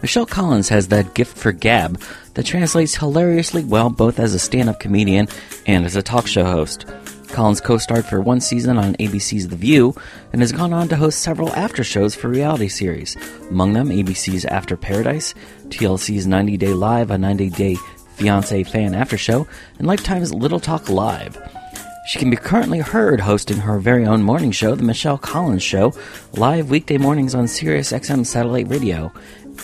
Michelle Collins has that gift for gab that translates hilariously well both as a stand-up comedian and as a talk show host. Collins co-starred for one season on ABC's The View and has gone on to host several after-shows for reality series, among them ABC's After Paradise, TLC's 90 Day Live, a 90 Day Fiancé fan after-show, and Lifetime's Little Talk Live. She can be currently heard hosting her very own morning show, The Michelle Collins Show, live weekday mornings on SiriusXM satellite radio.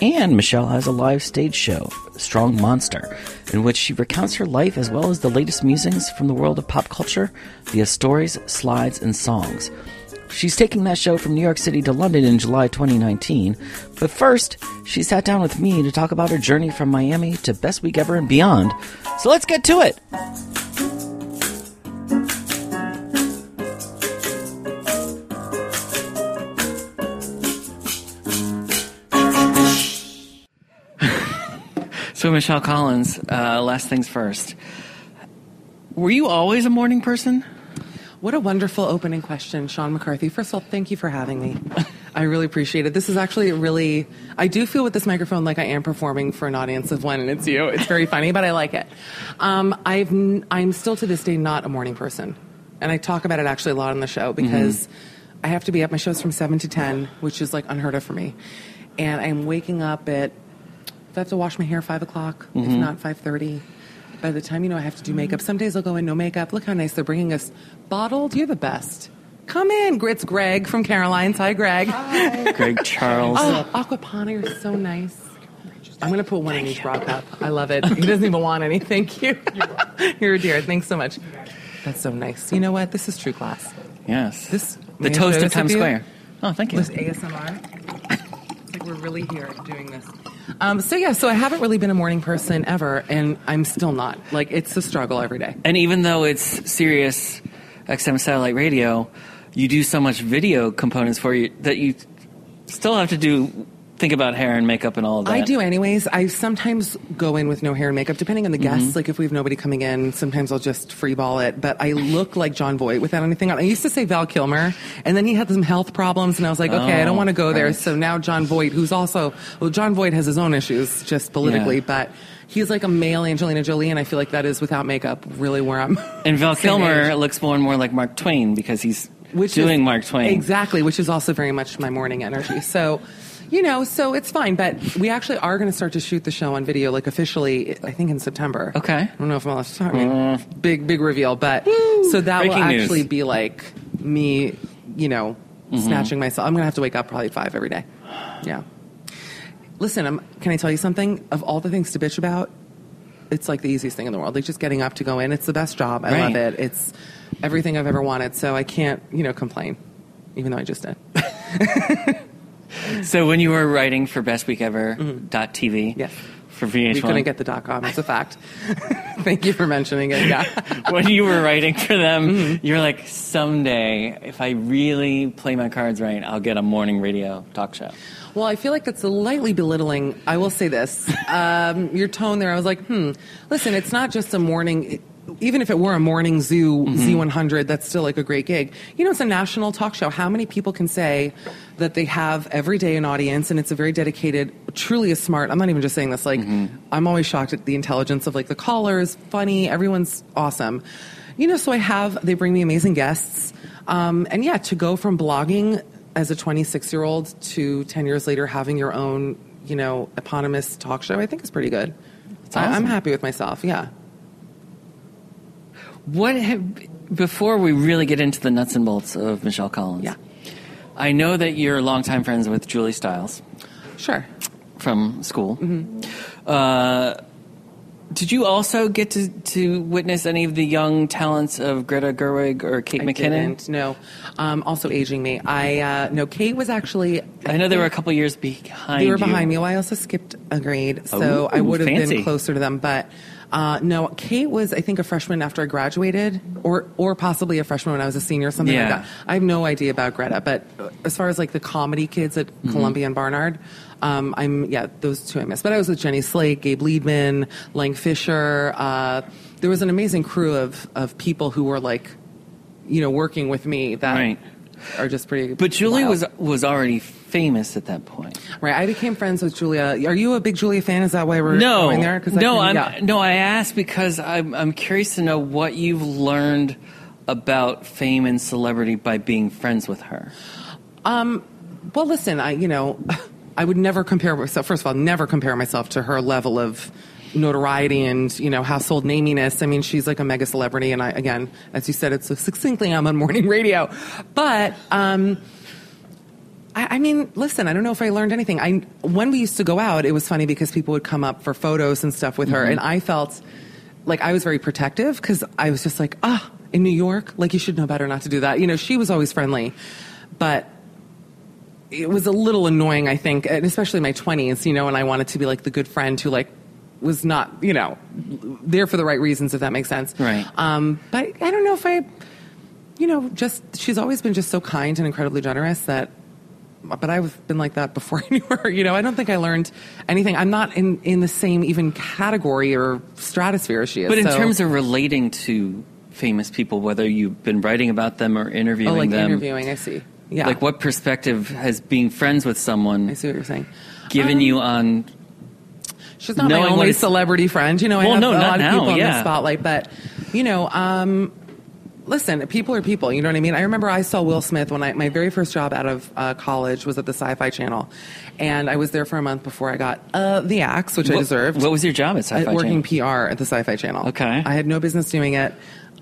And Michelle has a live stage show, Strong Monster, in which she recounts her life as well as the latest musings from the world of pop culture via stories, slides, and songs. She's taking that show from New York City to London in July 2019, but first, she sat down with me to talk about her journey from Miami to Best Week Ever and beyond. So let's get to it! So Michelle Collins, Last Things First. Were you always a morning person? What a wonderful opening question, Sean McCarthy. First of all, thank you for having me. I really appreciate it. This is actually really, I do feel with this microphone like I am performing for an audience of one, and it's you. It's very funny, but I like it. I'm still to this day not a morning person. And I talk about it actually a lot on the show because I have to be up. My show's from 7 to 10, which is like unheard of for me. And I'm waking up at, I have to wash my hair 5 o'clock, if not 5:30. By the time, you know, I have to do makeup. Some days I'll go in no makeup. Look how nice they're bringing us bottled. You're the best. Come in. It's Greg from Caroline's. Hi, Greg. Hi. Greg Charles. Oh, Aquapana, you're so nice. I'm going to put one in each bra cup. I love it. He doesn't even want any. Thank you. You're a dear. Thanks so much. That's so nice. You know what? This is true class. Yes. This, the toast of Times Square. Oh, thank you. This ASMR. It's like we're really here doing this. So I haven't really been a morning person ever, and I'm still not. Like, it's a struggle every day. And even though it's Sirius XM satellite radio, you do so much video components for you that you still have to do, think about hair and makeup and all of that. I do anyways. I sometimes go in with no hair and makeup, depending on the guests. Like, if we have nobody coming in, sometimes I'll just freeball it. But I look like John Voight without anything on. I used to say Val Kilmer, and then he had some health problems, and I was like, okay, I don't want to go there. Right. So now John Voight, who's also... Well, John Voight has his own issues, just politically, but he's like a male Angelina Jolie, and I feel like that is, without makeup, really where I'm... And Val Kilmer looks more and more like Mark Twain, because he's doing Mark Twain. Exactly, which is also very much my morning energy. So... You know, so it's fine, but we actually are going to start to shoot the show on video, like officially, I think in September. Okay. I don't know if I'm allowed to start. Big reveal, but so that breaking will actually news. Be like me, you know, snatching myself. I'm going to have to wake up probably 5 every day. Yeah. Listen, can I tell you something? Of all the things to bitch about, it's like the easiest thing in the world. Like just getting up to go in. It's the best job. I love it. It's everything I've ever wanted, so I can't, you know, complain, even though I just did. So when you were writing for Best Week Ever .tv for VH1, we couldn't get the .com. It's a fact. Thank you for mentioning it. Yeah. When you were writing for them, you're like, someday, if I really play my cards right, I'll get a morning radio talk show. Well, I feel like that's a lightly belittling. I will say this: your tone there. I was like, Listen, it's not just a morning. Even if it were a morning zoo, Z100, that's still like a great gig. You know, it's a national talk show. How many people can say that they have every day an audience, and it's a very dedicated, truly a smart, I'm not even just saying this, like, I'm always shocked at the intelligence of like the callers, funny, everyone's awesome. You know, so they bring me amazing guests. And yeah, to go from blogging as a 26-year-old to 10 years later having your own, you know, eponymous talk show, I think is pretty good. Awesome. I'm happy with myself, yeah. Before we really get into the nuts and bolts of Michelle Collins, I know that you're longtime friends with Julie Stiles. Sure. From school. Did you also get to witness any of the young talents of Greta Gerwig or Kate McKinnon? Didn't, no. Also aging me. No, Kate was actually... I know they were a couple years behind you. They were behind me. Well, I also skipped a grade, so I would have been closer to them, but... No, Kate was, I think, a freshman after I graduated, or possibly a freshman when I was a senior, something like that. I have no idea about Greta, but as far as like the comedy kids at Columbia and Barnard, those two I missed. But I was with Jenny Slate, Gabe Liedman, Lang Fisher. There was an amazing crew of people who were like, you know, working with me that are just pretty. But Julie was already famous at that point. Right. I became friends with Julia. Are you a big Julia fan? Is that why we're going there? I asked because I'm curious to know what you've learned about fame and celebrity by being friends with her. Well, listen, I would never compare myself. First of all, never compare myself to her level of notoriety and, you know, household naminess. I mean, she's like a mega celebrity. And I, again, as you said, it's so succinctly, I'm on morning radio. But, I mean, listen, I don't know if I learned anything. When we used to go out, it was funny because people would come up for photos and stuff with her. And I felt like I was very protective because I was just like, in New York, like you should know better not to do that. You know, she was always friendly, but it was a little annoying, I think, and especially in my 20s, you know, and I wanted to be like the good friend who like was not, you know, there for the right reasons, if that makes sense. Right. But I don't know if I, you know, just, she's always been just so kind and incredibly generous that, but I've been like that before anywhere, you know, I don't think I learned anything. I'm not in the same even category or stratosphere as she is. But in terms of relating to famous people, whether you've been writing about them or interviewing them. I see. Yeah. Like what perspective has being friends with someone. I see what you're saying. Given you on. She's not my only celebrity friend. You know, I have a lot of people in the spotlight, but you know, listen, people are people, you know what I mean? I remember I saw Will Smith when my very first job out of college was at the Sci-Fi Channel. And I was there for a month before I got the axe, which I deserved. What was your job at Sci-Fi Channel? Working PR at the Sci-Fi Channel. Okay. I had no business doing it.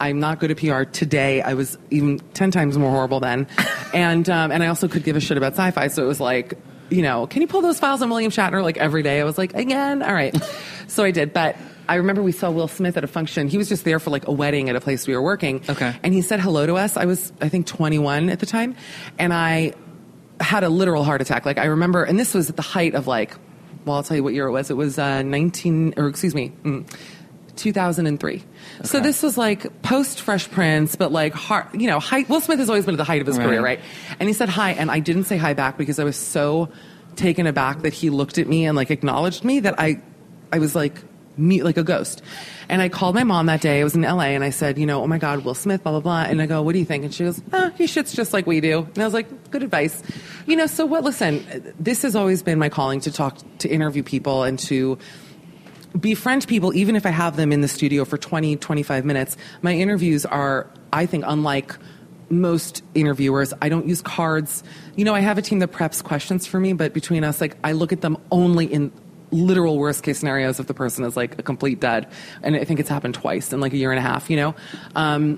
I'm not good at PR today. I was even 10 times more horrible then. And I also could give a shit about sci-fi. So it was like, you know, can you pull those files on William Shatner like every day? I was like, again? All right. So I did. But I remember we saw Will Smith at a function. He was just there for like a wedding at a place we were working. Okay. And he said hello to us. I was, I think, 21 at the time. And I had a literal heart attack. Like I remember, and this was at the height of like, well, I'll tell you what year it was. It was 2003. Okay. So this was like post Fresh Prince, but like, you know, Will Smith has always been at the height of his career, right? And he said hi. And I didn't say hi back because I was so taken aback that he looked at me and like acknowledged me that I was like, mute like a ghost. And I called my mom that day. I was in LA and I said, you know, oh my God, Will Smith, blah, blah, blah. And I go, what do you think? And she goes, he shits just like we do. And I was like, good advice. You know, so what, listen, this has always been my calling to interview people and to befriend people, even if I have them in the studio for 20, 25 minutes. My interviews are, I think, unlike most interviewers. I don't use cards. You know, I have a team that preps questions for me, but between us, like I look at them only in literal worst case scenarios if the person is like a complete dud. And I think it's happened twice in like a year and a half, you know?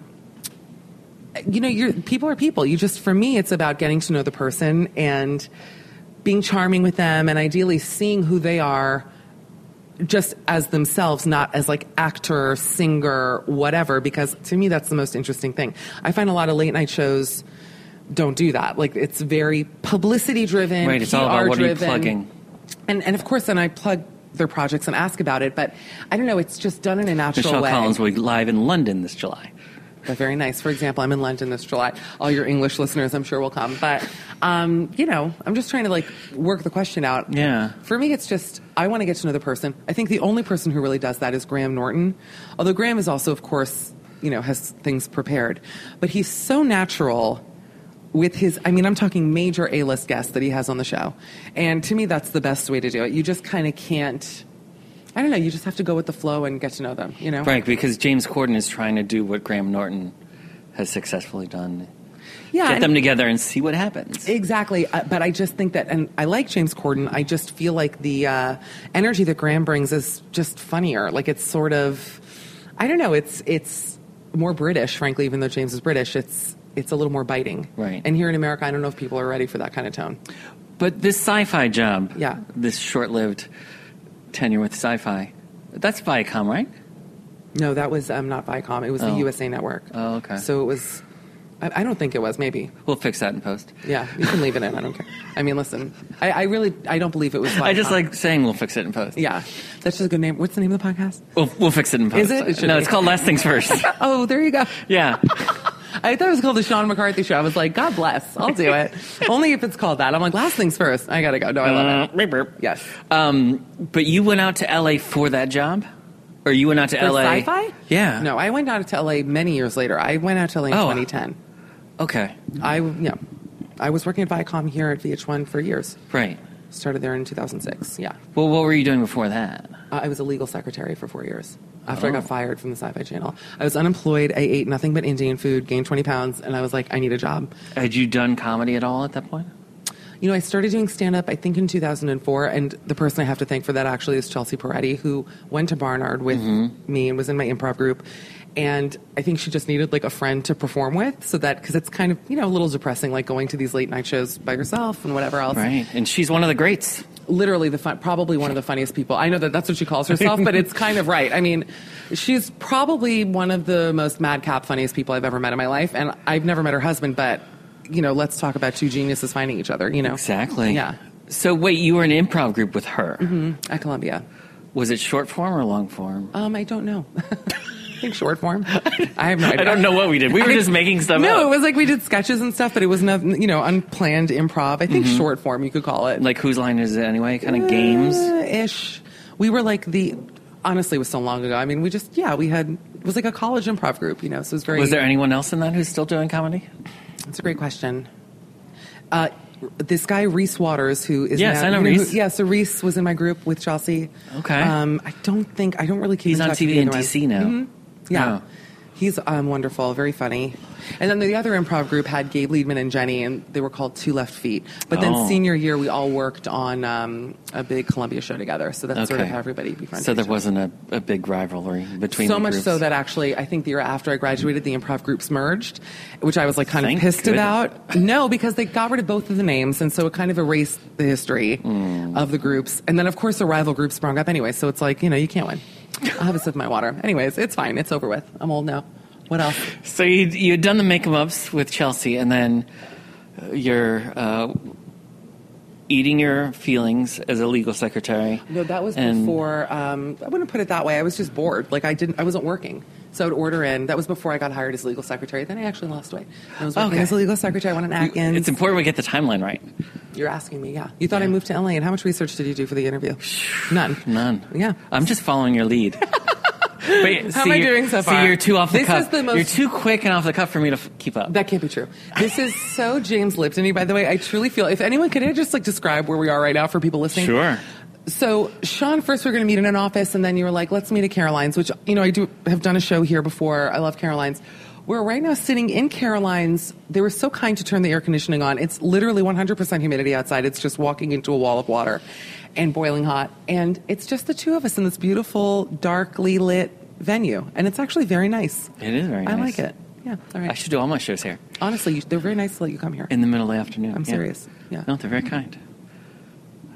You know, people are people. You just, for me, it's about getting to know the person and being charming with them and ideally seeing who they are just as themselves, not as like actor, singer, whatever, because to me, that's the most interesting thing. I find a lot of late night shows don't do that. Like it's very publicity driven, right? It's PR all about what driven. Are you plugging? And of course, then I plug their projects and ask about it. But I don't know. It's just done in a natural way. Michelle Collins will be live in London this July. That's very nice. For example, I'm in London this July. All your English listeners, I'm sure, will come. But, you know, I'm just trying to, like, work the question out. Yeah. For me, it's just I want to get to know the person. I think the only person who really does that is Graham Norton. Although Graham is also, of course, you know, has things prepared. But he's so natural with his, I mean, I'm talking major A-list guests that he has on the show. And to me, that's the best way to do it. You just kind of can't, I don't know, you just have to go with the flow and get to know them, you know? Right, because James Corden is trying to do what Graham Norton has successfully done. Yeah. Get them together and see what happens. Exactly. But I just think that, and I like James Corden, I just feel like the energy that Graham brings is just funnier. Like it's sort of, I don't know, it's more British, frankly, even though James is British, it's a little more biting. Right. And here in America, I don't know if people are ready for that kind of tone. But this sci-fi job, this short-lived tenure with sci-fi, that's Viacom, right? No, that was not Viacom. It was the USA Network. Oh, okay. So it was, I don't think it was. Maybe we'll fix that in post. Yeah, you can leave it in. I don't care. I mean, listen, I don't believe it was. I just like saying we'll fix it in post. Yeah, that's just a good name. What's the name of the podcast? We'll fix it in post. Is it? No, it's called Last Things First. Oh, there you go. Yeah. I thought it was called The Sean McCarthy Show. I was like, God bless. I'll do it. Only if it's called that. I'm like, last things first. I got to go. No, I love it. Burp. Yes. But you went out to L.A. for that job? Or you went out to L.A.? Sci-Fi? Yeah. No, I went out to L.A. many years later. I went out to L.A. in 2010. Okay. I was working at Viacom here at VH1 for years. Right. Started there in 2006, yeah. Well, what were you doing before that? I was a legal secretary for 4 years. After I got fired from the Sci-Fi Channel, I was unemployed. I ate nothing but Indian food, gained 20 pounds, and I was like, I need a job. Had you done comedy at all at that point? You know, I started doing stand-up, I think, in 2004, and the person I have to thank for that actually is Chelsea Peretti, who went to Barnard with me and was in my improv group. And I think she just needed, like, a friend to perform with, so that, because it's kind of, you know, a little depressing, like, going to these late-night shows by yourself and whatever else. Right, and she's one of the greats. Literally, probably one of the funniest people. I know that that's what she calls herself, but it's kind of right. I mean, she's probably one of the most madcap, funniest people I've ever met in my life, and I've never met her husband, but, you know, let's talk about two geniuses finding each other, you know? Exactly. Yeah. So, wait, you were in an improv group with her? Mm-hmm. At Columbia. Was it short form or long form? I don't know. Short form. I have no idea. I don't know what we did. We were just making stuff up. No, it was like we did sketches and stuff, but it was not, you know, unplanned improv. I think short form, you could call it. Like Whose Line Is It Anyway? Kind of games? Ish. We were like honestly, it was so long ago. I mean, it was like a college improv group, you know, so it was very... Was there anyone else in that who's still doing comedy? That's a great question. This guy, Reese Waters, who is... Yes, now, I know Reese. So Reese was in my group with Chelsea. Okay. I don't really keep in touch with him. He's on TV and DC now. Mm-hmm. Yeah. Oh. He's wonderful, very funny. And then the other improv group had Gabe Liedman and Jenny, and they were called Two Left Feet. But then senior year, we all worked on a big Columbia show together. So that's sort of how everybody befriended. So there wasn't a big rivalry between the groups. So much so that actually, I think the year after I graduated, the improv groups merged, which I was like kind of pissed about. No, because they got rid of both of the names, and so it kind of erased the history of the groups. And then, of course, the rival group sprung up anyway. So it's like, you know, you can't win. I'll have a sip of my water. Anyways, it's fine. It's over with. I'm old now. What else? So you had done the make-em-ups with Chelsea, and then you're eating your feelings as a legal secretary. No, that was before. I wouldn't put it that way. I was just bored. Like I wasn't working. So I'd order in. That was before I got hired as legal secretary. Then I actually lost weight. I was working as a legal secretary. I went to Atkins. It's important we get the timeline right. You're asking me, yeah. You thought I moved to LA, and how much research did you do for the interview? None. Yeah. I'm just following your lead. But, how am I doing so far? See, you're too off the cuff. You're too quick and off the cuff for me to keep up. That can't be true. This is so James Lipton-y, by the way. I truly feel, if anyone could I just like describe where we are right now for people listening? Sure. So, Sean, first we're going to meet in an office, and then you were like, let's meet at Caroline's, which, you know, I have done a show here before. I love Caroline's. We're right now sitting in Caroline's. They were so kind to turn the air conditioning on. It's literally 100% humidity outside. It's just walking into a wall of water and boiling hot. And it's just the two of us in this beautiful, darkly lit venue. And it's actually very nice. It is very nice. I like it. Yeah, all right. I should do all my shows here. Honestly, they're very nice to let you come here. In the middle of the afternoon. I'm serious. Yeah. No, they're very kind.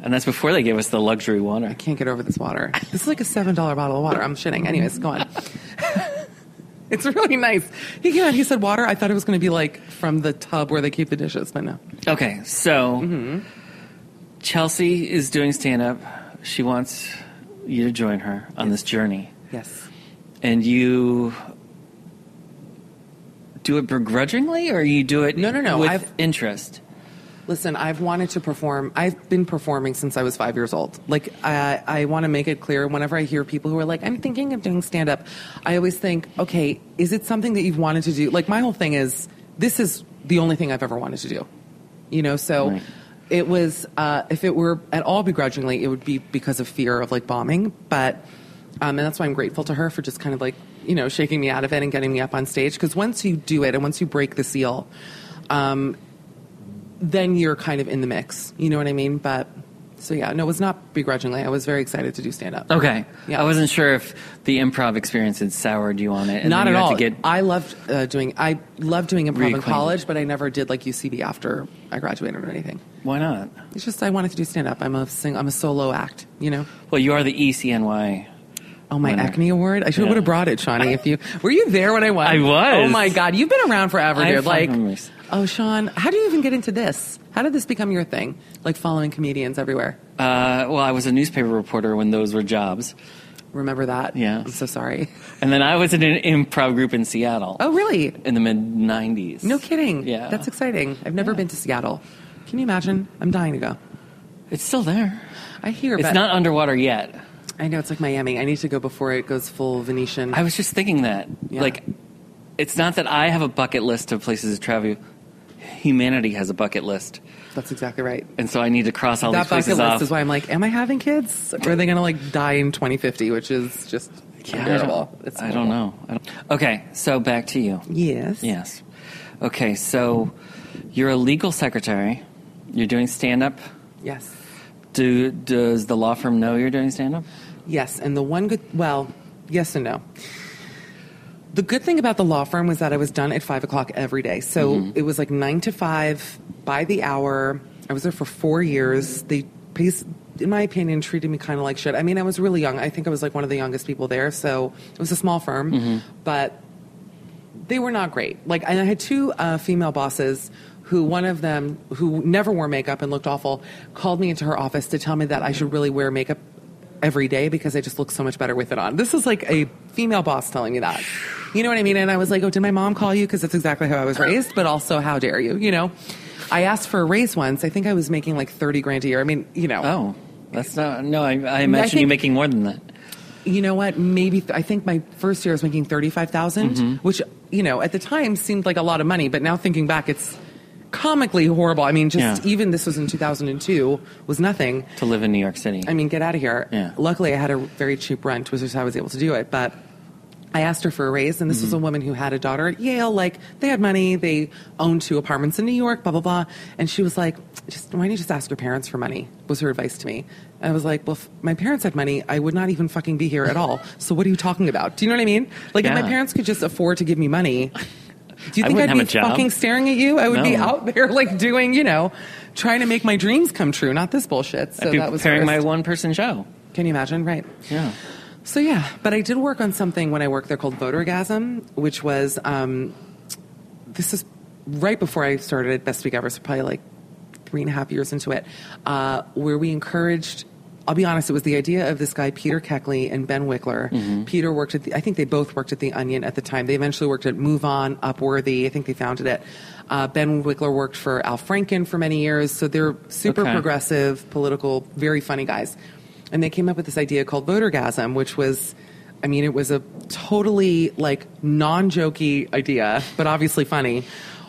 And that's before they gave us the luxury water. I can't get over this water. This is like a $7 bottle of water. I'm shitting. Anyways, go on. It's really nice. He came out, he said water. I thought it was going to be like from the tub where they keep the dishes, but no. Okay, so Chelsea is doing stand-up. She wants you to join her on this journey. Yes. And you do it begrudgingly, or you do it with interest? Listen, I've wanted to perform. I've been performing since I was 5 years old. Like, I want to make it clear, whenever I hear people who are like, I'm thinking of doing stand-up, I always think, okay, is it something that you've wanted to do? Like, my whole thing is, this is the only thing I've ever wanted to do. You know, so it was, if it were at all begrudgingly, it would be because of fear of, like, bombing. But, and that's why I'm grateful to her for just kind of, like, you know, shaking me out of it and getting me up on stage. Because once you do it and once you break the seal, then you're kind of in the mix. You know what I mean? But, so yeah, no, it was not begrudgingly. I was very excited to do stand-up. Okay. Yeah. I wasn't sure if the improv experience had soured you on it. And not at all. I loved doing improv in college, but I never did like UCB after I graduated or anything. Why not? It's just I wanted to do stand-up. I'm a solo act, you know? Well, you are the ECNY Oh, my acne award? I should have brought it, Shawnee. Were you there when I won? I was. Oh, my God. You've been around forever, dude. Oh, Sean, how do you even get into this? How did this become your thing? Like following comedians everywhere? Well, I was a newspaper reporter when those were jobs. Remember that? Yeah. I'm so sorry. And then I was in an improv group in Seattle. Oh, really? In the mid-90s. No kidding. Yeah. That's exciting. I've never been to Seattle. Can you imagine? I'm dying to go. It's still there. I hear about it. It's not underwater yet. I know. It's like Miami. I need to go before it goes full Venetian. I was just thinking that. Yeah. Like, it's not that I have a bucket list of places to travel. Humanity has a bucket list. That's exactly right. And so I need to cross all these places off. That bucket list is why I'm like, am I having kids? Or are they going to like die in 2050, which is just terrible. I don't know. Okay, so back to you. Yes. Yes. Okay, so you're a legal secretary. You're doing stand-up. Yes. Does the law firm know you're doing stand-up? Yes, and the one good... Well, yes and no. The good thing about the law firm was that I was done at 5 o'clock every day. So it was like 9 to 5 by the hour. I was there for 4 years. They, in my opinion, treated me kind of like shit. I mean, I was really young. I think I was like one of the youngest people there. So it was a small firm. But they were not great. Like, and I had two female bosses who, one of them, who never wore makeup and looked awful, called me into her office to tell me that I should really wear makeup every day because I just look so much better with it on. This is like a female boss telling me that. You know what I mean? And I was like, oh, did my mom call you? Because that's exactly how I was raised, but also how dare you, you know? I asked for a raise once. I think I was making like $30,000 a year. I mean, you know. Oh, that's not, no, I imagine I think, you making more than that. You know what? Maybe, I think my first year I was making $35,000, which, you know, at the time seemed like a lot of money, but now thinking back, it's comically horrible. I mean, just even this was in 2002 was nothing. To live in New York City. I mean, get out of here. Yeah. Luckily, I had a very cheap rent, which is how I was able to do it. But I asked her for a raise, and this was a woman who had a daughter at Yale. Like, they had money. They owned 2 apartments in New York, blah, blah, blah. And she was like, "Just why don't you just ask your parents for money?" was her advice to me. And I was like, well, if my parents had money, I would not even fucking be here at all. So what are you talking about? Do you know what I mean? Like, if my parents could just afford to give me money... Do you think I'd be fucking staring at you? I would be out there, like, doing, you know, trying to make my dreams come true, not this bullshit. So I'd be preparing my one-person show. Can you imagine? Right. Yeah. So, yeah. But I did work on something when I worked there called Votergasm, which was, this is right before I started at Best Week Ever, so probably, like, 3.5 years into it, where we encouraged... I'll be honest, it was the idea of this guy, Peter Keckley and Ben Wickler. Peter worked at I think they both worked at The Onion at the time. They eventually worked at Move On, Upworthy. I think they founded it. Ben Wickler worked for Al Franken for many years. So they're super progressive, political, very funny guys. And they came up with this idea called Votergasm, which was, I mean, it was a totally like non-jokey idea, but obviously funny,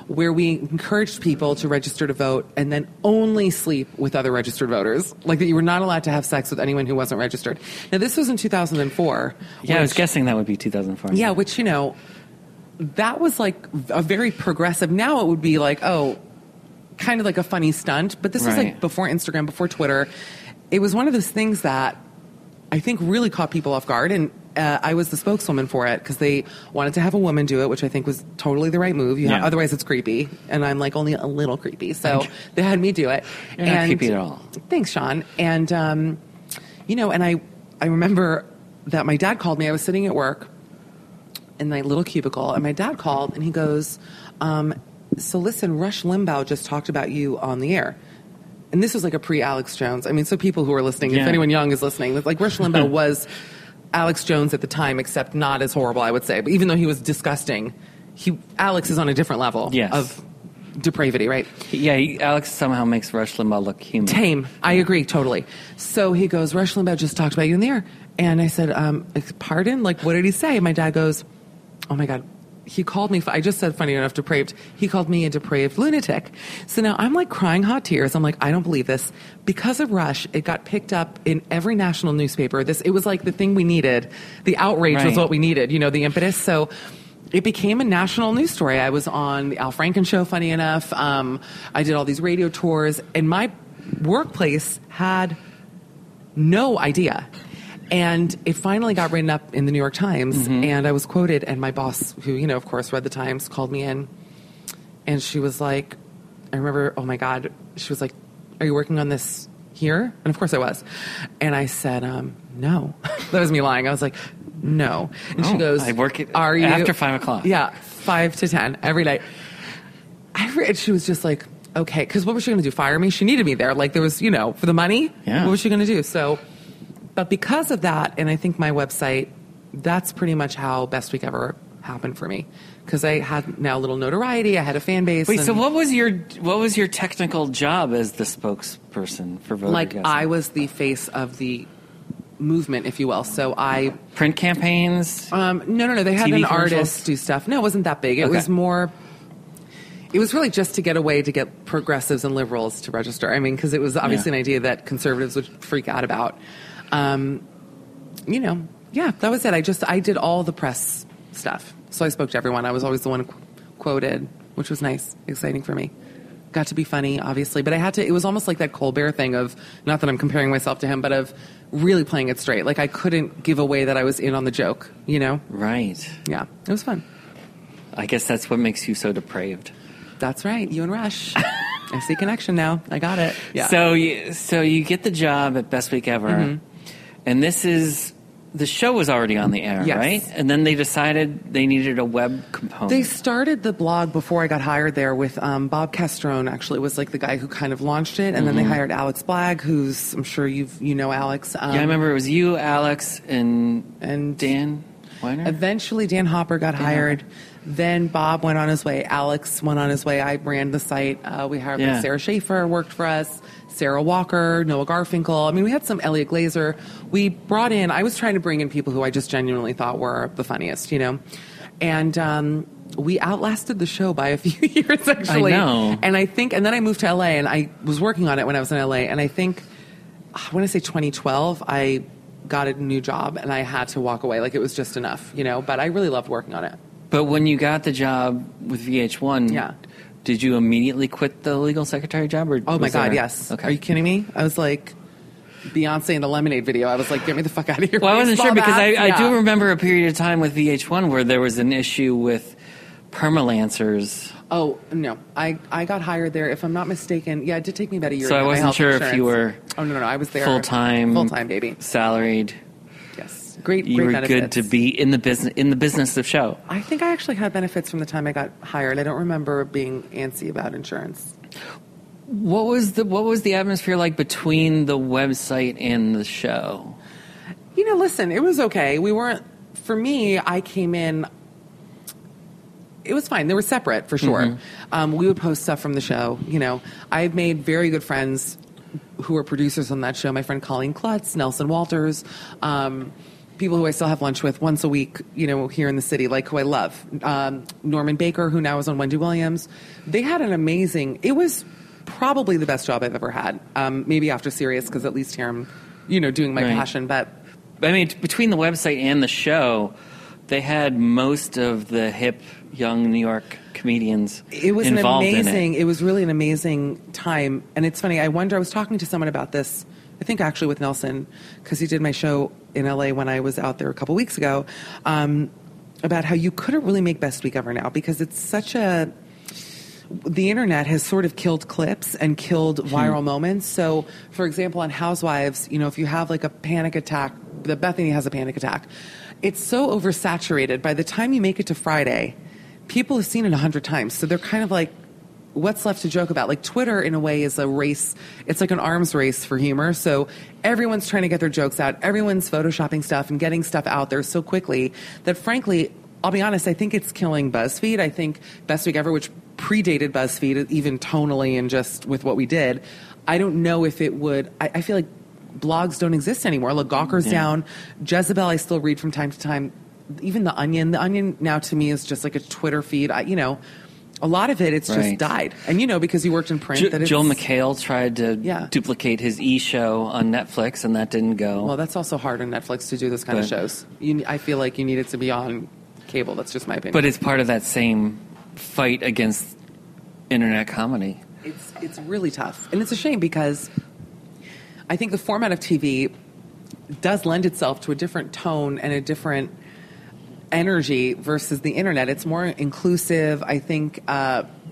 where we encouraged people to register to vote and then only sleep with other registered voters. Like, that you were not allowed to have sex with anyone who wasn't registered. Now, this was in 2004. Yeah, I was guessing that would be 2004. Yeah, which, you know, that was like a very progressive. Now it would be like, oh, kind of like a funny stunt. But this was like before Instagram, before Twitter. It was one of those things that I think really caught people off guard, and I was the spokeswoman for it because they wanted to have a woman do it, which I think was totally the right move. You know, otherwise it's creepy, and I'm like only a little creepy. So they had me do it. You're not creepy at all. Thanks, Sean. And, you know, and I remember that my dad called me. I was sitting at work in my little cubicle, and my dad called, and he goes, so listen, Rush Limbaugh just talked about you on the air. And this was like a pre-Alex Jones. I mean, so people who are listening, if anyone young is listening, like Rush Limbaugh was Alex Jones at the time, except not as horrible, I would say. But even though he was disgusting, Alex is on a different level of depravity, right? Yeah, Alex somehow makes Rush Limbaugh look human. Tame. I agree, totally. So he goes, Rush Limbaugh just talked about you in the air. And I said, pardon? Like, what did he say? And my dad goes, oh, my God. He called me, I just said funny enough, depraved. He called me a depraved lunatic. So now I'm like crying hot tears. I'm like, I don't believe this. Because of Rush, it got picked up in every national newspaper. It was like the thing we needed. The outrage was what we needed, you know, the impetus. So it became a national news story. I was on the Al Franken show, funny enough. I did all these radio tours, and my workplace had no idea. And it finally got written up in the New York Times, and I was quoted, and my boss, who, you know, of course, read the Times, called me in, and she was like, I remember, oh, my God, she was like, are you working on this here? And of course I was. And I said, no. That was me lying. I was like, no. And she goes, I work it are you after 5 o'clock. Yeah. 5 to 10 every night. And she was just like, okay. Cause what was she going to do? Fire me? She needed me there. Like there was, you know, for the money, yeah. What was she going to do? So, but because of that, and I think my website, that's pretty much how Best Week Ever happened for me. Because I had now a little notoriety, I had a fan base. Wait, so what was your technical job as the spokesperson for Votergasm? Like I was the face of the movement, if you will. So I print campaigns. No. They had an artist do stuff. No, it wasn't that big. It was really just to get a way to get progressives and liberals to register. I mean, because it was obviously an idea that conservatives would freak out about. Yeah, that was it. I did all the press stuff. So I spoke to everyone. I was always the one quoted, which was nice, exciting for me. Got to be funny, obviously. But it was almost like that Colbert thing of, not that I'm comparing myself to him, but of really playing it straight. Like I couldn't give away that I was in on the joke, you know? Right. Yeah, it was fun. I guess that's what makes you so depraved. That's right. You and Rush. I see connection now. I got it. Yeah. So you get the job at Best Week Ever. Mm-hmm. And this is... The show was already on the air, yes. Right? And then they decided they needed a web component. They started the blog before I got hired there with Bob Castrone, actually, was like the guy who kind of launched it. And then they hired Alex Blagg, who's, I'm sure you know Alex. I remember it was you, Alex, and Dan Weiner? Eventually Dan Hopper got hired. Then Bob went on his way. Alex went on his way. I ran the site. We hired Sarah Schaefer, worked for us. Sarah Walker, Noah Garfinkel. I mean, we had some Elliot Glazer. I was trying to bring in people who I just genuinely thought were the funniest, you know? And we outlasted the show by a few years, actually. I know. And then I moved to LA and I was working on it when I was in LA. And I think, I want to say 2012, I got a new job and I had to walk away. Like it was just enough, you know? But I really loved working on it. But when you got the job with VH1... Yeah. Did you immediately quit the legal secretary job? Or yes. Okay. Are you kidding me? I was like Beyonce in the Lemonade video. I was like, get me the fuck out of here. Well, I wasn't sure because I do remember a period of time with VH1 where there was an issue with permalancers. Oh, no. I got hired there, if I'm not mistaken. Yeah, it did take me about a year. So I wasn't sure if you were I was there full-time, baby. Salaried. Yes. Great benefits. You were good to be in the business of show. I think I actually had benefits from the time I got hired. I don't remember being antsy about insurance. What was the atmosphere like between the website and the show? You know, listen, it was okay. I came in. It was fine. They were separate for sure. Mm-hmm. We would post stuff from the show. You know, I've made very good friends who were producers on that show. My friend Colleen Klutz, Nelson Walters, people who I still have lunch with once a week, you know, here in the city, like who I love. Norman Baker, who now is on Wendy Williams. They had it was probably the best job I've ever had. Maybe after Sirius, because at least here I'm, you know, doing my passion. But I mean, between the website and the show, they had most of the hip young New York comedians involved in it. It was really an amazing time. And it's funny, I was talking to someone about this, I think actually with Nelson, because he did my show in LA when I was out there a couple weeks ago, about how you couldn't really make Best Week Ever now because it's such the internet has sort of killed clips and killed viral moments. So for example, on Housewives, you know, if you have like a panic attack, the Bethany has a panic attack, it's so oversaturated. By the time you make it to Friday, people have seen it 100 times. So they're kind of like, what's left to joke about? Like Twitter in a way is a race. It's like an arms race for humor. So everyone's trying to get their jokes out. Everyone's photoshopping stuff and getting stuff out there so quickly that frankly, I'll be honest, I think it's killing BuzzFeed. I think Best Week Ever, which predated BuzzFeed even tonally and just with what we did, I don't know if it would. I feel like blogs don't exist anymore. Look, Gawker's down. Jezebel I still read from time to time. Even The Onion. The Onion now to me is just like a Twitter feed. You know, a lot of it's just died. And you know, because you worked in print. Joel McHale tried to duplicate his e-show on Netflix, and that didn't go. Well, that's also hard on Netflix to do those kind of shows. I feel like you need it to be on cable. That's just my opinion. But it's part of that same fight against internet comedy. It's really tough. And it's a shame because I think the format of TV does lend itself to a different tone and a different energy versus the internet. It's more inclusive. I think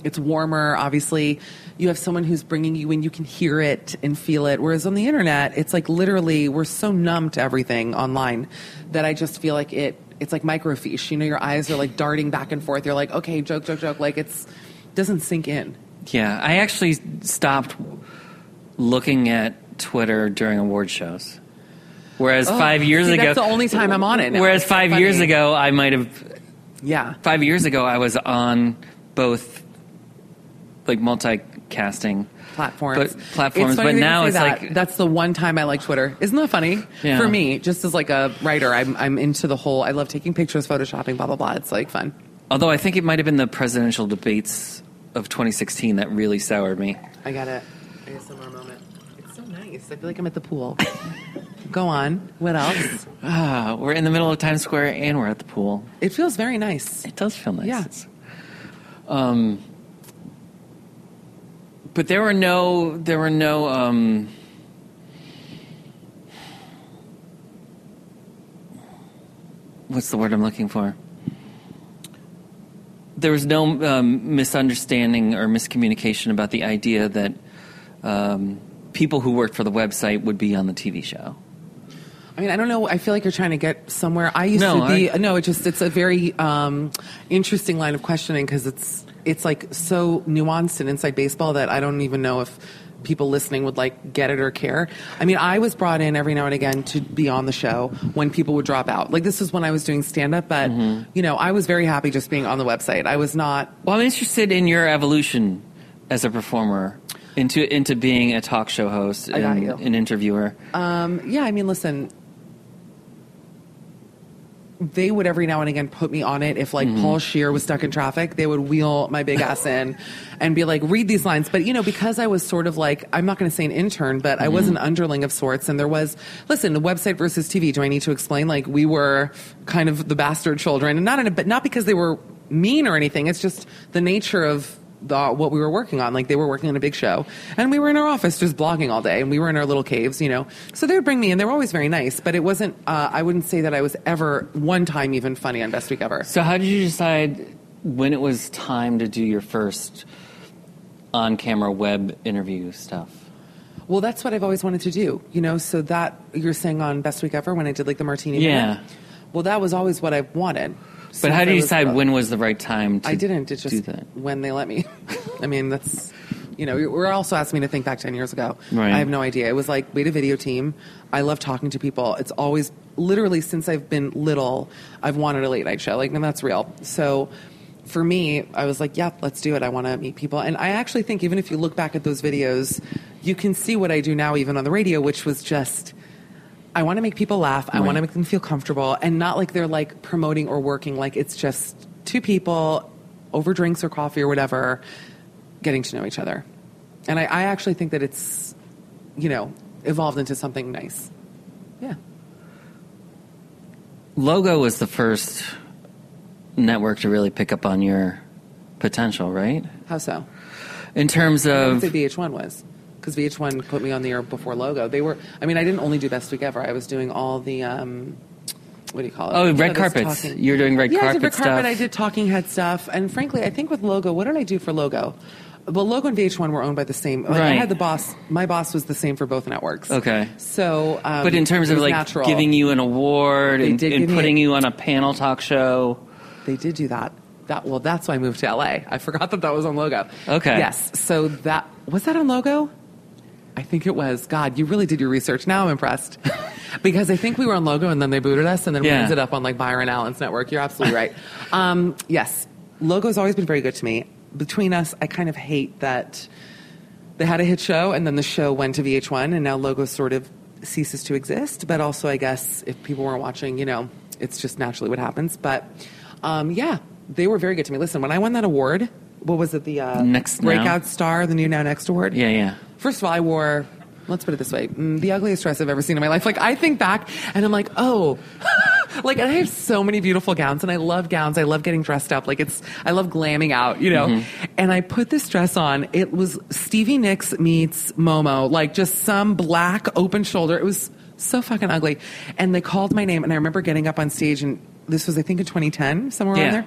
It's warmer. Obviously, you have someone who's bringing you in. You can hear it and feel it. Whereas on the internet, it's like literally we're so numb to everything online that I just feel like it's like microfiche. You know, your eyes are like darting back and forth. You're like, okay, joke, joke, joke. Like it doesn't sink in. Yeah. I actually stopped looking at Twitter during award shows. Whereas 5 years ago... That's the only time I'm on it now. Whereas five years ago, I was on both, like, multicasting platforms. But now it's that. Like... That's the one time I like Twitter. Isn't that funny? Yeah. For me, just as, like, a writer, I'm into the whole... I love taking pictures, photoshopping, blah, blah, blah. It's, like, fun. Although I think it might have been the presidential debates of 2016 that really soured me. I got it. I guess one more moment. It's so nice. I feel like I'm at the pool. Go on. What else? We're in the middle of Times Square and we're at the pool. It feels very nice. It does feel nice. Yeah. But there were no what's the word I'm looking for? There was no misunderstanding or miscommunication about the idea that people who worked for the website would be on the TV show. I mean, I don't know. I feel like you're trying to get somewhere. It's a very interesting line of questioning because it's like so nuanced and inside baseball that I don't even know if people listening would like get it or care. I mean, I was brought in every now and again to be on the show when people would drop out. Like this is when I was doing stand up, but you know, I was very happy just being on the website. I was not. Well, I'm interested in your evolution as a performer. Into being a talk show host and an interviewer. Yeah, I mean, listen, they would every now and again put me on it. If like Paul Scheer was stuck in traffic, they would wheel my big ass in and be like, read these lines. But, you know, because I was sort of like, I'm not going to say an intern, but I was an underling of sorts. And there was, listen, the website versus TV. Do I need to explain? Like we were kind of the bastard children, and not because they were mean or anything. It's just the nature of what we were working on. Like they were working on a big show and we were in our office just blogging all day and we were in our little caves, you know, so they would bring me in. They were always very nice, but it wasn't, I wouldn't say that I was ever one time even funny on Best Week Ever. So how did you decide when it was time to do your first on-camera web interview stuff? Well, that's what I've always wanted to do, you know, so that you're saying on Best Week Ever when I did like the martini. Yeah. Moment. Well, that was always what I wanted. But how do you decide when was the right time to do that? I didn't. It's just when they let me. I mean, that's, you know, you were also asking me to think back 10 years ago. Right. I have no idea. It was like, we had a video team. I love talking to people. It's always, literally since I've been little, I've wanted a late night show. Like, and that's real. So for me, I was like, yeah, let's do it. I want to meet people. And I actually think even if you look back at those videos, you can see what I do now even on the radio, which was just... I want to make people laugh. I want to make them feel comfortable and not like they're like promoting or working. Like it's just two people over drinks or coffee or whatever, getting to know each other. And I actually think that it's, you know, evolved into something nice. Yeah. Logo was the first network to really pick up on your potential, right? How so? In terms of... I think VH1 was. Because VH1 put me on the air before Logo. They were, I mean, I didn't only do Best Week Ever. I was doing all the, what do you call it? Oh, red carpets. You're doing red carpet stuff. Yeah, I did red carpet. I did talking head stuff. And frankly, I think with Logo, what did I do for Logo? Well, Logo and VH1 were owned by the same. Like, right. I had the boss. My boss was the same for both networks. Okay. So, but in terms of like giving you an award and putting you on a panel talk show. They did do that. Well, that's why I moved to LA. I forgot that was on Logo. Okay. Yes. So that, was that on Logo? I think it was. God, you really did your research. Now I'm impressed. Because I think we were on Logo and then they booted us and then we ended up on like Byron Allen's network. You're absolutely right. Yes. Logo's always been very good to me. Between us, I kind of hate that they had a hit show and then the show went to VH1 and now Logo sort of ceases to exist. But also, I guess, if people weren't watching, you know, it's just naturally what happens. But yeah, they were very good to me. Listen, when I won that award, what was it? The Next Breakout Now. Star, the new Now Next award? Yeah, yeah. First of all, I wore, let's put it this way, the ugliest dress I've ever seen in my life. Like, I think back, and I'm like, oh. Like, and I have so many beautiful gowns, and I love gowns. I love getting dressed up. Like, I love glamming out, you know. Mm-hmm. And I put this dress on. It was Stevie Nicks meets Momo. Like, just some black open shoulder. It was so fucking ugly. And they called my name, and I remember getting up on stage, and this was, I think, in 2010, somewhere around there.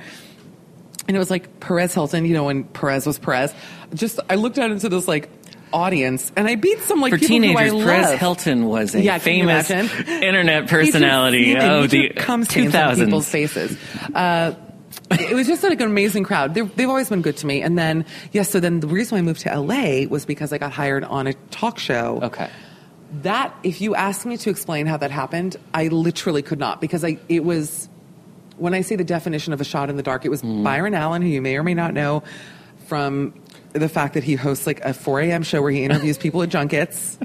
And it was like Perez Hilton, you know, when Perez was Perez. Just, I looked out into this, like, audience, and I beat some, like, for people teenagers, who I Perez love. Hilton was a famous internet personality of the 2000s. People's faces. It was just like an amazing crowd. They've always been good to me. And then, yes, so then the reason why I moved to L.A. was because I got hired on a talk show. Okay. That, if you ask me to explain how that happened, I literally could not, because it was, when I say the definition of a shot in the dark, it was Byron Allen, who you may or may not know from the fact that he hosts like a 4 a.m. show where he interviews people at junkets.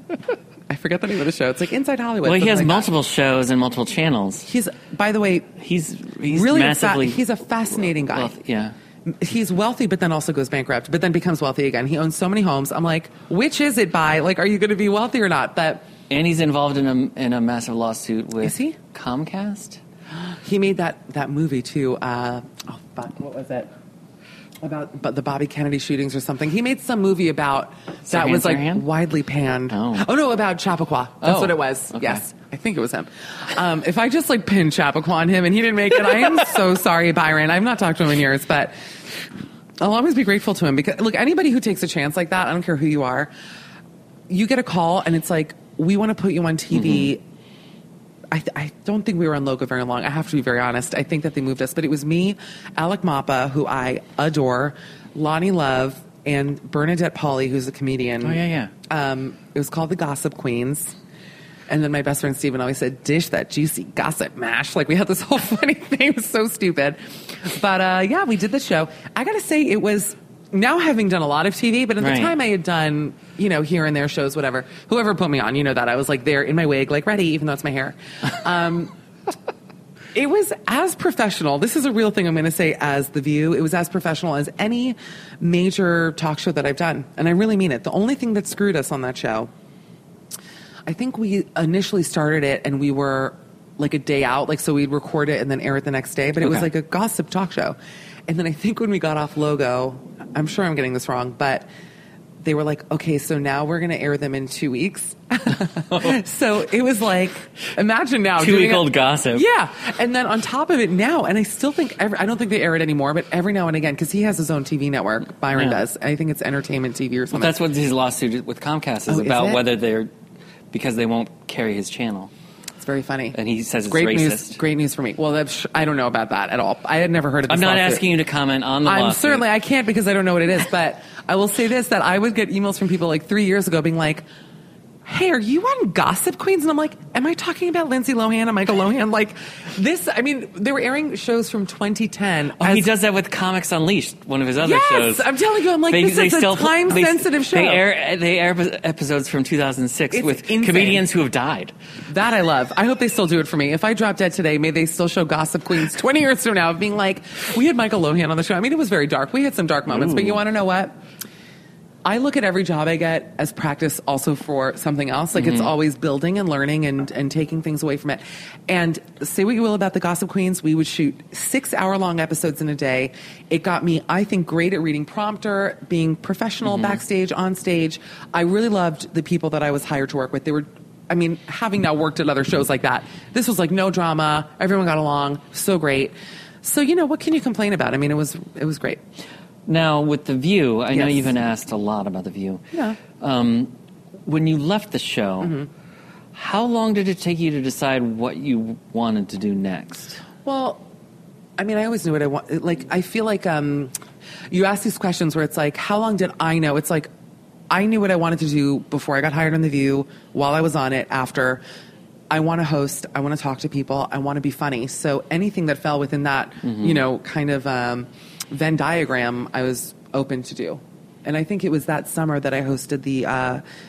I forget the name of the show. It's like Inside Hollywood. Well, he has like multiple shows and multiple channels. He's, by the way, he's really massively... he's a fascinating guy. Wealthy, yeah. He's wealthy, but then also goes bankrupt, but then becomes wealthy again. He owns so many homes. I'm like, which is it, by? Like, are you going to be wealthy or not? But, and he's involved in a massive lawsuit with Comcast. He made that movie, too. Oh, fuck. What was it? About the Bobby Kennedy shootings or something. He made some movie about that was like widely panned. Oh no, about Chappaqua. That's what it was. Okay. Yes. I think it was him. If I just like pinned Chappaqua on him and he didn't make it, I am so sorry, Byron. I've not talked to him in years, but I'll always be grateful to him, because look, anybody who takes a chance like that, I don't care who you are, you get a call and it's like, we want to put you on TV. Mm-hmm. I don't think we were on Logo very long. I have to be very honest. I think that they moved us. But it was me, Alec Mappa, who I adore, Lonnie Love, and Bernadette Pauly, who's a comedian. Oh, yeah, yeah. It was called The Gossip Queens. And then my best friend Steven always said, dish that juicy gossip mash. Like, we had this whole funny thing. It was so stupid. But, yeah, we did the show. I got to say, it was... Now having done a lot of TV, but at the time I had done, you know, here and there shows, whatever. Whoever put me on, you know that. I was like there in my wig, like ready, even though it's my hair. It was as professional. This is a real thing I'm going to say as The View. It was as professional as any major talk show that I've done. And I really mean it. The only thing that screwed us on that show, I think we initially started it and we were like a day out. Like, so we'd record it and then air it the next day. But it was like a gossip talk show. And then I think when we got off Logo, I'm sure I'm getting this wrong, but they were like, okay, so now we're going to air them in 2 weeks. So it was like, imagine now. 2-week-old gossip. Yeah. And then on top of it now, and I still think, I don't think they air it anymore, but every now and again, because he has his own TV network, Byron does. I think it's Entertainment TV or something. Well, that's what his lawsuit with Comcast is about, whether they're, because they won't carry his channel. Very funny. And he says it's racist. Great news for me. Well, I don't know about that at all. I had never heard of this. I'm not asking you to comment on the lawsuit. Certainly, I can't, because I don't know what it is. But I will say this, that I would get emails from people like 3 years ago being like, hey, are you on Gossip Queens? And I'm like, am I talking about Lindsay Lohan and Michael Lohan? Like this, I mean, they were airing shows from 2010. Oh, he does that with Comics Unleashed, one of his other shows. Yes, I'm telling you, I'm like, this is a time-sensitive show. They air episodes from 2006 with comedians who have died. That I love. I hope they still do it for me. If I drop dead today, may they still show Gossip Queens 20 years from now, of being like, we had Michael Lohan on the show. I mean, it was very dark. We had some dark moments, but you want to know what? I look at every job I get as practice also for something else. Like, it's always building and learning and taking things away from it. And say what you will about the Gossip Queens, we would shoot 6-hour-long episodes in a day. It got me, I think, great at reading prompter, being professional backstage, on stage. I really loved the people that I was hired to work with. They were, I mean, having now worked at other shows like that, this was like no drama. Everyone got along. So great. So, you know, what can you complain about? I mean, it was great. Now, with The View, I know you've been asked a lot about The View. Yeah. When you left the show, how long did it take you to decide what you wanted to do next? Well, I mean, I always knew what I wanted. Like, I feel like you ask these questions where it's like, how long did I know? It's like, I knew what I wanted to do before I got hired on The View, while I was on it, after. I want to host. I want to talk to people. I want to be funny. So anything that fell within that, you know, kind of... Venn diagram I was open to do. And I think it was that summer that I hosted the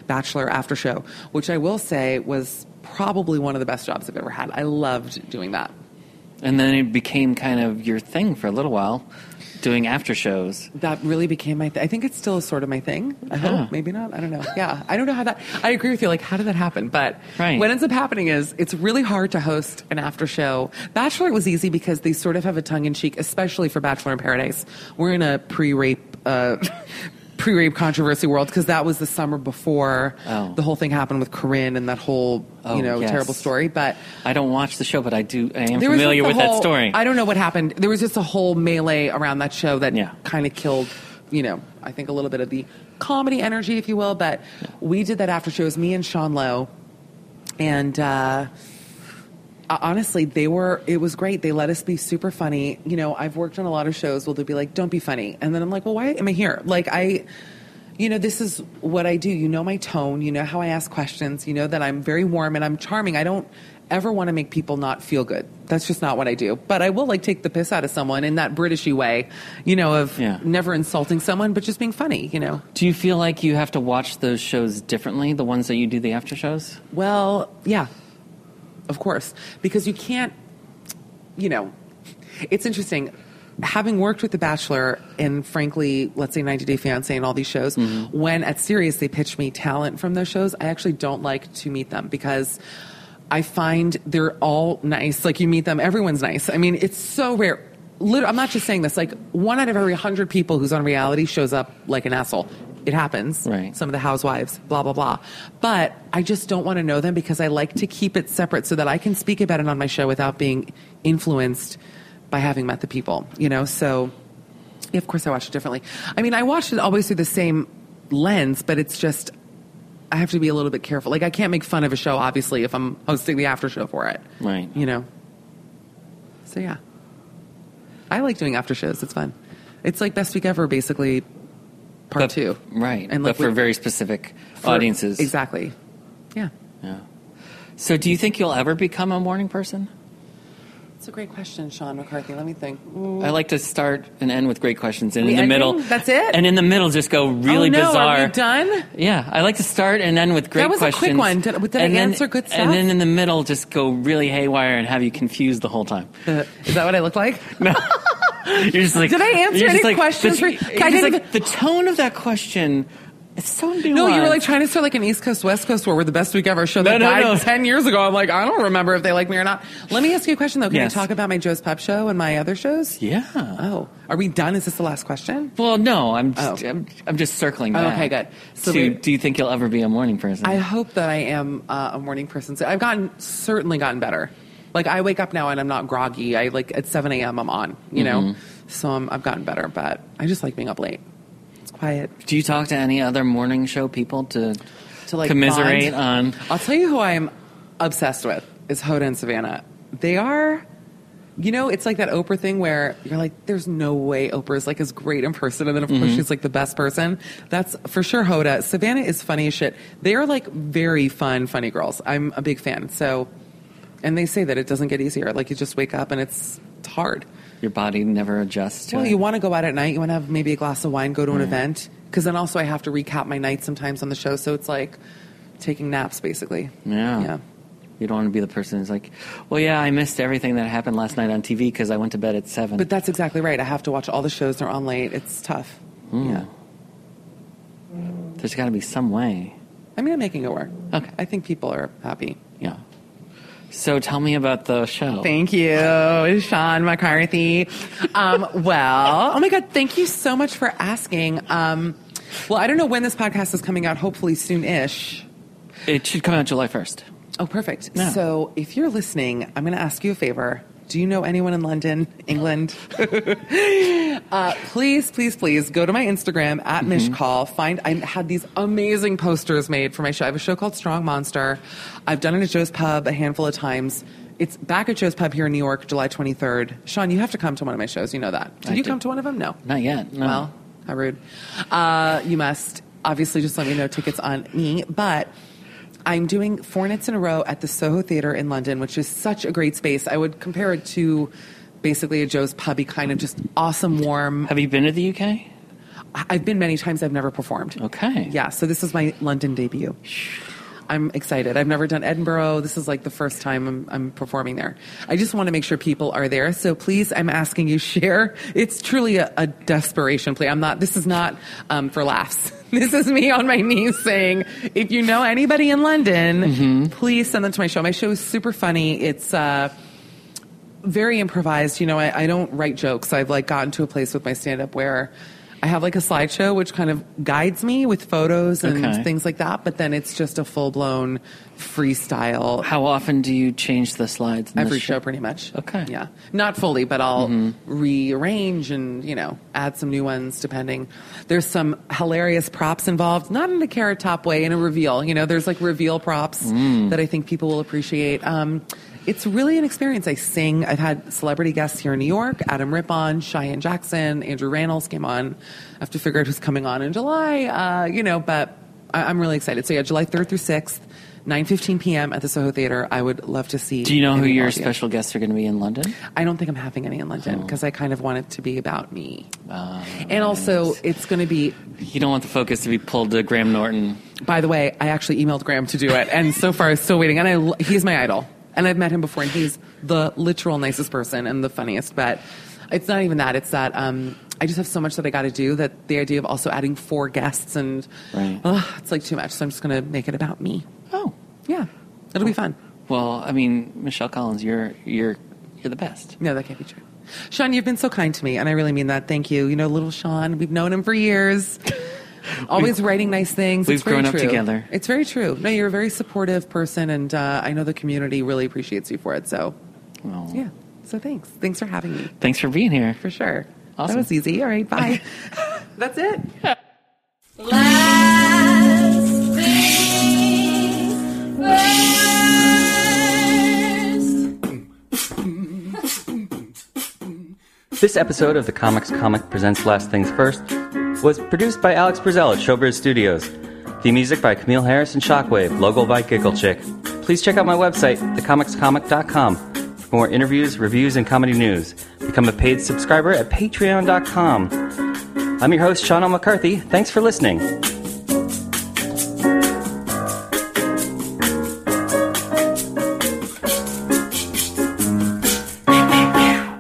Bachelor after show, which I will say was probably one of the best jobs I've ever had. I loved doing that. And then it became kind of your thing for a little while, doing after shows. That really became my thing. I think it's still sort of my thing. I hope. Maybe not. I don't know. Yeah. I don't know how that... I agree with you. Like, how did that happen? But what ends up happening is it's really hard to host an after show. Bachelor was easy because they sort of have a tongue in cheek, especially for Bachelor in Paradise. We're in a pre-rape pre-rape controversy world, because that was the summer before the whole thing happened with Corinne and that whole, terrible story. But I don't watch the show, but I am familiar with that story. I don't know what happened. There was just a whole melee around that show that kind of killed, I think a little bit of the comedy energy, if you will. But we did that after show. It was me and Sean Lowe. And honestly, it was great. They let us be super funny. I've worked on a lot of shows where they'll be like, don't be funny. And then I'm like, well, why am I here? Like, this is what I do. My tone, how I ask questions, that I'm very warm and I'm charming. I don't ever want to make people not feel good. That's just not what I do. But I will, take the piss out of someone in that Britishy way, of never insulting someone, but just being funny, Do you feel like you have to watch those shows differently, the ones that you do the after shows? Well, yeah, of course. Because you can't, it's interesting. Having worked with The Bachelor and, frankly, let's say 90 Day Fiancé and all these shows, mm-hmm. when at Sirius they pitch me talent from those shows, I actually don't like to meet them because I find they're all nice. Like, you meet them, everyone's nice. I mean, it's so rare. I'm not just saying this. Like, 1 out of every 100 people who's on reality shows up like an asshole. It happens. Right. Some of the housewives, blah, blah, blah. But I just don't want to know them because I like to keep it separate so that I can speak about it on my show without being influenced by having met the people, So, yeah, of course, I watch it differently. I mean, I watch it always through the same lens, but it's just, I have to be a little bit careful. Like, I can't make fun of a show, obviously, if I'm hosting the after show for it. Right. So, yeah. I like doing after shows. It's fun. It's like Best Week Ever, basically, part 2. Right. And but for very specific audiences. Exactly. Yeah. Yeah. So, do you think you'll ever become a morning person? That's a great question, Sean McCarthy. Let me think. Ooh. I like to start and end with great questions. And in the middle. That's it? And in the middle, just go really bizarre. Are we done? Yeah. I like to start and end with great questions. That was a quick one. Did I answer good stuff? And then in the middle, just go really haywire and have you confused the whole time. Is that what I look like? No. You're just like, did I answer any questions? The tone of that question. It's so nuanced. No, you were trying to start an East Coast, West Coast war where the Best Week Ever show that died 10 years ago. I'm like, I don't remember if they like me or not. Let me ask you a question, though. Can you talk about my Joe's Pub show and my other shows? Yeah. Oh. Are we done? Is this the last question? Well, no. I'm just circling back. Okay, good. So do you think you'll ever be a morning person? I hope that I am a morning person. So I've certainly gotten better. Like, I wake up now and I'm not groggy. I at 7 a.m. I'm on, mm-hmm. So I've gotten better, but I just like being up late. Quiet. Do you talk to any other morning show people to commiserate bond on? I'll tell you who I'm obsessed with is Hoda and Savannah. They are, it's like that Oprah thing where you're like, there's no way Oprah's as great in person, and then of course she's the best person. That's for sure Hoda. Savannah is funny as shit. They are very funny girls. I'm a big fan. So, and they say that it doesn't get easier. You just wake up and it's hard. Your body never adjusts to it. Well, you want to go out at night. You want to have maybe a glass of wine, go to an event. Because then also I have to recap my night sometimes on the show. So it's taking naps, basically. Yeah. Yeah. You don't want to be the person who's I missed everything that happened last night on TV because I went to bed at 7. But that's exactly right. I have to watch all the shows. They're on late. It's tough. Mm. Yeah. There's got to be some way. I mean, I'm making it work. Okay. I think people are happy. Yeah. So tell me about the show. Thank you, Sean McCarthy. Oh my God, thank you so much for asking. I don't know when this podcast is coming out. Hopefully soon-ish. It should come out July 1st. Oh, perfect. Yeah. So if you're listening, I'm going to ask you a favor. Do you know anyone in London, England? Please go to my Instagram at Mishcall. I had these amazing posters made for my show. I have a show called Strong Monster. I've done it at Joe's Pub a handful of times. It's back at Joe's Pub here in New York, July 23rd. Sean, you have to come to one of my shows. You know that. Did you come to one of them? No. Not yet. No. Well, how rude. You must. Obviously, just let me know. Tickets on me. But I'm doing 4 nights in a row at the Soho Theatre in London, which is such a great space. I would compare it to basically a Joe's Pubby, kind of just awesome, warm. Have you been to the UK? I've been many times. I've never performed. Okay. Yeah, so this is my London debut. I'm excited. I've never done Edinburgh. This is the first time I'm performing there. I just want to make sure people are there. So please, I'm asking you, share. It's truly a desperation plea. This is not for laughs. This is me on my knees saying, if you know anybody in London, please send them to my show. My show is super funny. It's very improvised. I don't write jokes. I've gotten to a place with my stand-up where I I have like a slideshow which kind of guides me with photos and things like that, but then it's just a full-blown freestyle. How often do you change the slides? Every show pretty much. Okay. Yeah. Not fully, but I'll rearrange and, you know, add some new ones depending. There's some hilarious props involved, not in a Carrot Top way, in a reveal. You know, there's like reveal props that I think people will appreciate. It's really an experience. I sing. I've had celebrity guests here in New York. Adam Rippon, Cheyenne Jackson, Andrew Rannells came on. I have to figure out who's coming on in July, you know, but I'm really excited. So, yeah, July 3rd through 6th, 9:15 p.m. at the Soho Theater. I would love to see. Do you know who your special guests are going to be in London? I don't think I'm having any in London because I kind of want it to be about me. And also, it's going to be... You don't want the focus to be pulled to Graham Norton. By the way, I actually emailed Graham to do it, and so far I'm still waiting. And he's my idol. And I've met him before, and he's the literal nicest person and the funniest. But it's not even that. It's that I just have so much that I got to do that the idea of also adding 4 guests and it's like too much. So I'm just going to make it about me. Oh. Yeah. It'll be fun. Well, I mean, Michelle Collins, you're the best. No, that can't be true. Sean, you've been so kind to me, and I really mean that. Thank you. You know, little Sean, we've known him for years. Always writing nice things. We've grown up together. It's very true. No, you're a very supportive person, and I know the community really appreciates you for it. So, yeah. So thanks. Thanks for having me. Thanks for being here. For sure. Awesome. That was easy. All right. Bye. That's it. Last things first. This episode of The Comics Comic presents Last Things First was produced by Alex Brazell at Showbiz Studios. Theme music by Camille Harris and Shockwave, logo by Giggle Chick. Please check out my website, thecomicscomic.com, for more interviews, reviews, and comedy news. Become a paid subscriber at patreon.com. I'm your host, Sean O. McCarthy. Thanks for listening.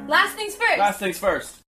Last things first. Last things first.